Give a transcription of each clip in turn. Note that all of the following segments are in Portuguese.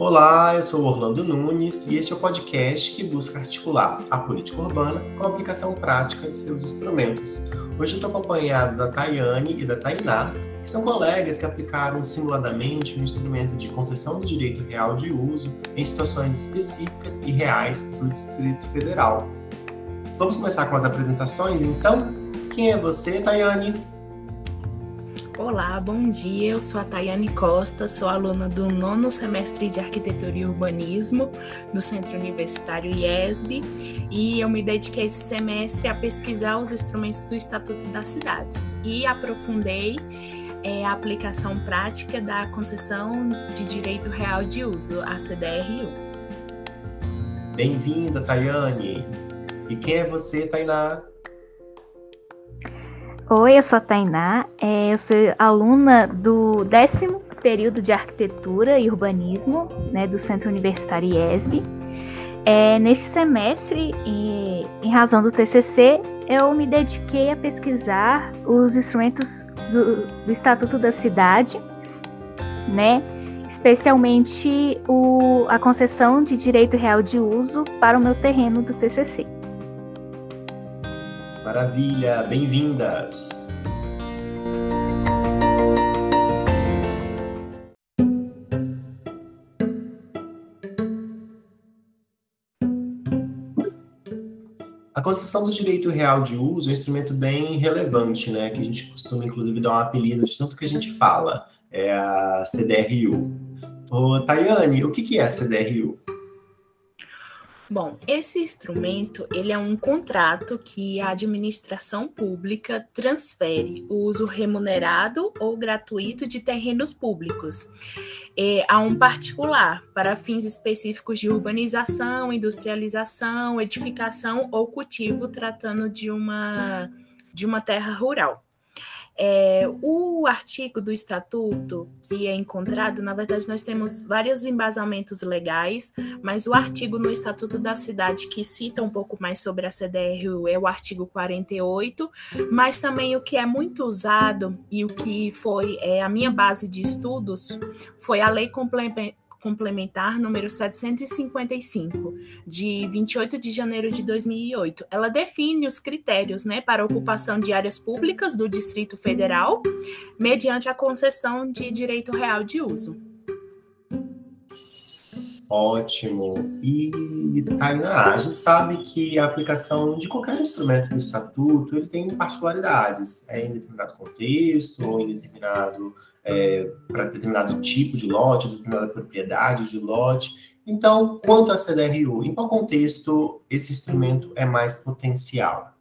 Olá, eu sou Orlando Nunes e este é o podcast que busca articular a política urbana com a aplicação prática de seus instrumentos. Hoje eu estou acompanhado da Tayane e da Tainá, que são colegas que aplicaram simuladamente um instrumento de concessão do direito real de uso em situações específicas e reais do Distrito Federal. Vamos começar com as apresentações, então? Quem é você, Tayane? Olá, bom dia, eu sou a Tayane Costa, sou aluna do 9º semestre de Arquitetura e Urbanismo do Centro Universitário IESB e eu me dediquei esse semestre a pesquisar os instrumentos do Estatuto das Cidades e aprofundei a aplicação prática da Concessão de Direito Real de Uso, a CDRU. Bem-vinda, Tayane! E quem é você, Tainá? Oi, eu sou a Tainá, eu sou aluna do 10º período de Arquitetura e Urbanismo, né, do Centro Universitário IESB. Neste semestre, em razão do TCC, eu me dediquei a pesquisar os instrumentos do Estatuto da Cidade, né, especialmente a concessão de direito real de uso para o meu terreno do TCC. Maravilha, bem-vindas! A concessão do direito real de uso é um instrumento bem relevante, né? Que a gente costuma, inclusive, dar um apelido de tanto que a gente fala. É a CDRU. Ô, Tayane, o que é a CDRU? Bom, esse instrumento, ele é um contrato que a administração pública transfere o uso remunerado ou gratuito de terrenos públicos a um particular para fins específicos de urbanização, industrialização, edificação ou cultivo, tratando de uma terra rural. O artigo do Estatuto que é encontrado, na verdade nós temos vários embasamentos legais, mas o artigo no Estatuto da Cidade que cita um pouco mais sobre a CDRU é o artigo 48, mas também o que é muito usado e o que foi a minha base de estudos foi a Lei Complementar número 755, de 28 de janeiro de 2008. Ela define os critérios, né, para a ocupação de áreas públicas do Distrito Federal, mediante a concessão de direito real de uso. Ótimo. E, Tainá, a gente sabe que a aplicação de qualquer instrumento do Estatuto, ele tem particularidades, em determinado contexto, ou em determinado... para determinado tipo de lote, determinada propriedade de lote. Então, quanto à CDRU, em qual contexto esse instrumento é mais potencial?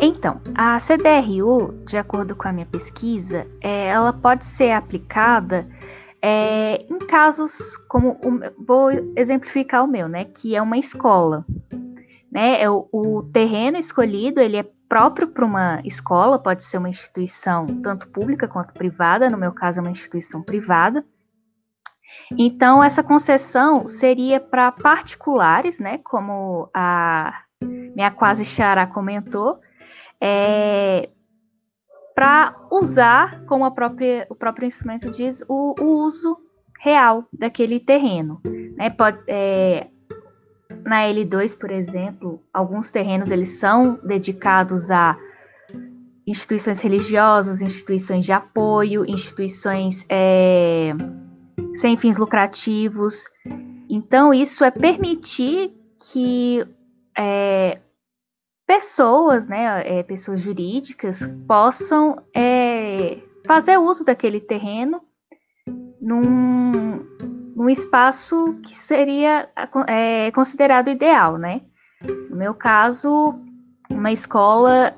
Então, a CDRU, de acordo com a minha pesquisa, ela pode ser aplicada em casos como... Vou exemplificar o meu, né, que é uma escola. Né, o terreno escolhido, ele é próprio para uma escola, pode ser uma instituição tanto pública quanto privada, no meu caso é uma instituição privada. Então, essa concessão seria para particulares, né, como a minha quase xará comentou, para usar, como o próprio instrumento diz, o uso real daquele terreno. Né, na L2, por exemplo, alguns terrenos eles são dedicados a instituições religiosas, instituições de apoio, instituições sem fins lucrativos. Então, isso é permitir que pessoas, né, pessoas jurídicas, possam fazer uso daquele terreno num espaço que seria considerado ideal, né? No meu caso, uma escola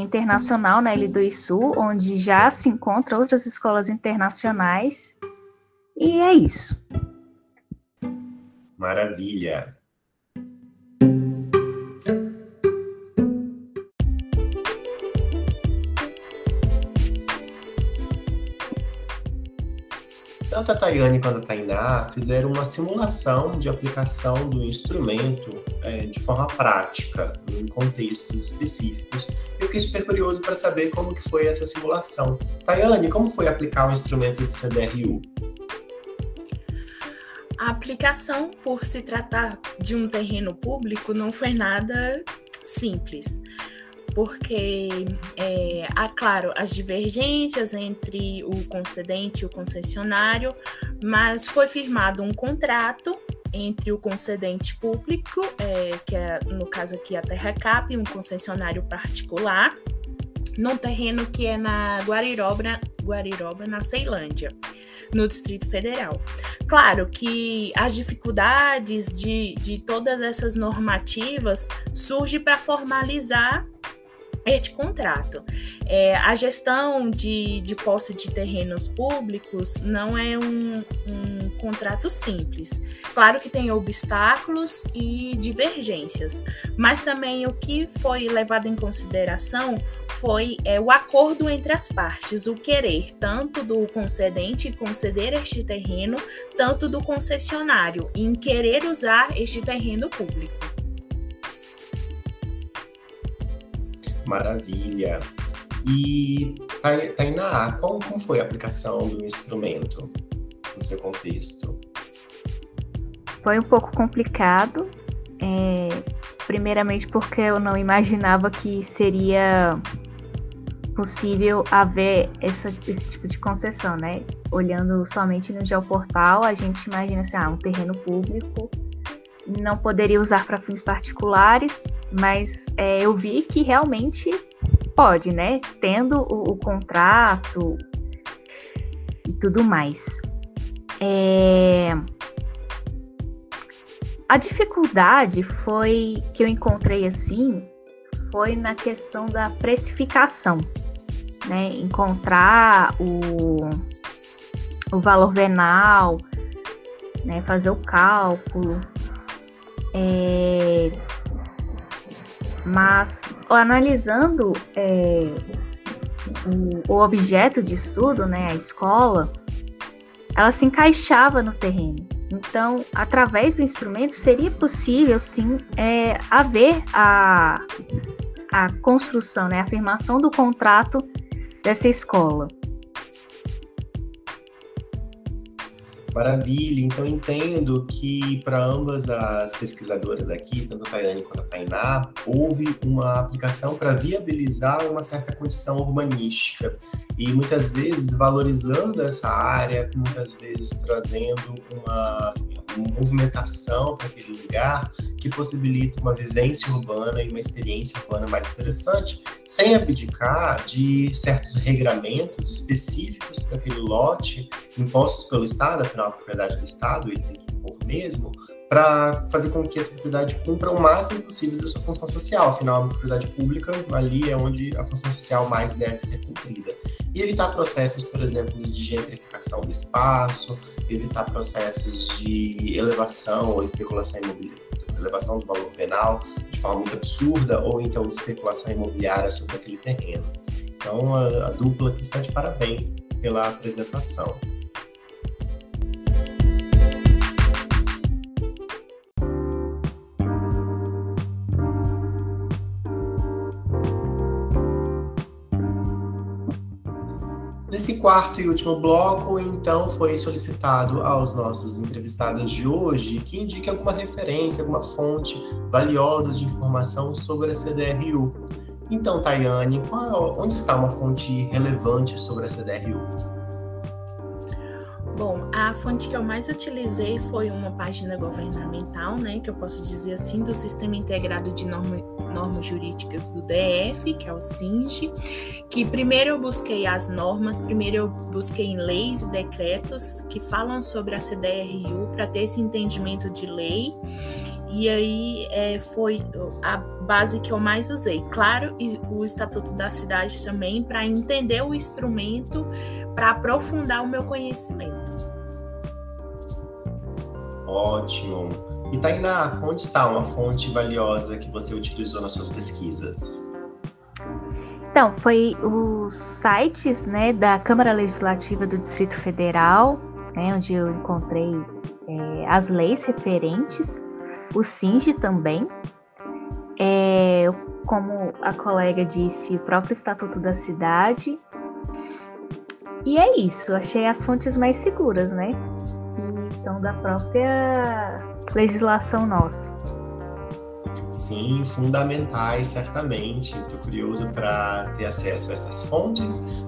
internacional na Ilha do Içu, onde já se encontram outras escolas internacionais, e é isso. Maravilha! Tanto a Tayane quanto a Tainá fizeram uma simulação de aplicação do instrumento de forma prática, em contextos específicos. Eu fiquei super curioso para saber como que foi essa simulação. Tayane, como foi aplicar o instrumento de CDRU? A aplicação, por se tratar de um terreno público, não foi nada simples. Porque há, claro, as divergências entre o concedente e o concessionário, mas foi firmado um contrato entre o concedente público, que é, no caso aqui, a Terra Cap, um concessionário particular, num terreno que é na Guariroba, na Ceilândia, no Distrito Federal. Claro que as dificuldades de todas essas normativas surgem para formalizar este contrato. A gestão de posse de terrenos públicos não é um contrato simples. Claro que tem obstáculos e divergências, mas também o que foi levado em consideração foi o acordo entre as partes, o querer tanto do concedente conceder este terreno, tanto do concessionário em querer usar este terreno público. Maravilha! E, Tainá, como foi a aplicação do instrumento no seu contexto? Foi um pouco complicado, primeiramente porque eu não imaginava que seria possível haver esse tipo de concessão, né? Olhando somente no Geoportal, a gente imagina assim, um terreno público, não poderia usar para fins particulares, mas eu vi que realmente pode, né? Tendo o contrato e tudo mais. A dificuldade foi que eu encontrei assim, foi na questão da precificação, né? Encontrar o valor venal, né? Fazer o cálculo. Mas analisando o objeto de estudo, né, a escola, ela se encaixava no terreno. Então, através do instrumento, seria possível, sim, haver a construção, né, a afirmação do contrato dessa escola. Maravilha, então entendo que para ambas as pesquisadoras aqui, tanto a Tayane quanto a Tainá, houve uma aplicação para viabilizar uma certa condição urbanística e muitas vezes valorizando essa área, muitas vezes trazendo uma movimentação para aquele lugar que possibilita uma vivência urbana e uma experiência urbana mais interessante, sem abdicar de certos regramentos específicos para aquele lote, impostos pelo Estado, afinal a propriedade do Estado, ele tem que impor mesmo, para fazer com que essa propriedade cumpra o máximo possível da sua função social, afinal a propriedade pública ali é onde a função social mais deve ser cumprida. E evitar processos, por exemplo, de gentrificação do espaço, evitar processos de elevação ou especulação imobiliária, elevação do valor venal de forma muito absurda, ou então especulação imobiliária sobre aquele terreno. Então, a dupla aqui está de parabéns pela apresentação. Nesse quarto e último bloco, então, foi solicitado aos nossos entrevistados de hoje que indique alguma referência, alguma fonte valiosa de informação sobre a CDRU. Então, Tayane, onde está uma fonte relevante sobre a CDRU? Bom, a fonte que eu mais utilizei foi uma página governamental, né, que eu posso dizer assim, do Sistema Integrado de Normas Jurídicas do DF, que é o CINGE, que primeiro eu busquei em leis e decretos que falam sobre a CDRU para ter esse entendimento de lei E aí foi a base que eu mais usei. Claro, o Estatuto da Cidade também, para entender o instrumento, para aprofundar o meu conhecimento. Ótimo. E Tainá, onde está uma fonte valiosa que você utilizou nas suas pesquisas? Então, foi os sites, né, da Câmara Legislativa do Distrito Federal, né, onde eu encontrei as leis referentes, o CINGE também, como a colega disse, o próprio Estatuto da Cidade. E é isso, achei as fontes mais seguras, né, que são da própria legislação nossa. Sim, fundamentais, certamente. Estou curioso para ter acesso a essas fontes.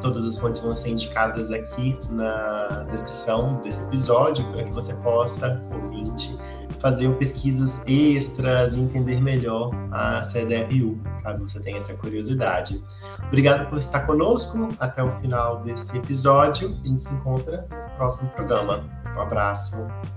Todas as fontes vão ser indicadas aqui na descrição desse episódio, para que você possa, ouvinte, fazer pesquisas extras e entender melhor a CDRU, caso você tenha essa curiosidade. Obrigado por estar conosco até o final desse episódio. A gente se encontra no próximo programa. Um abraço.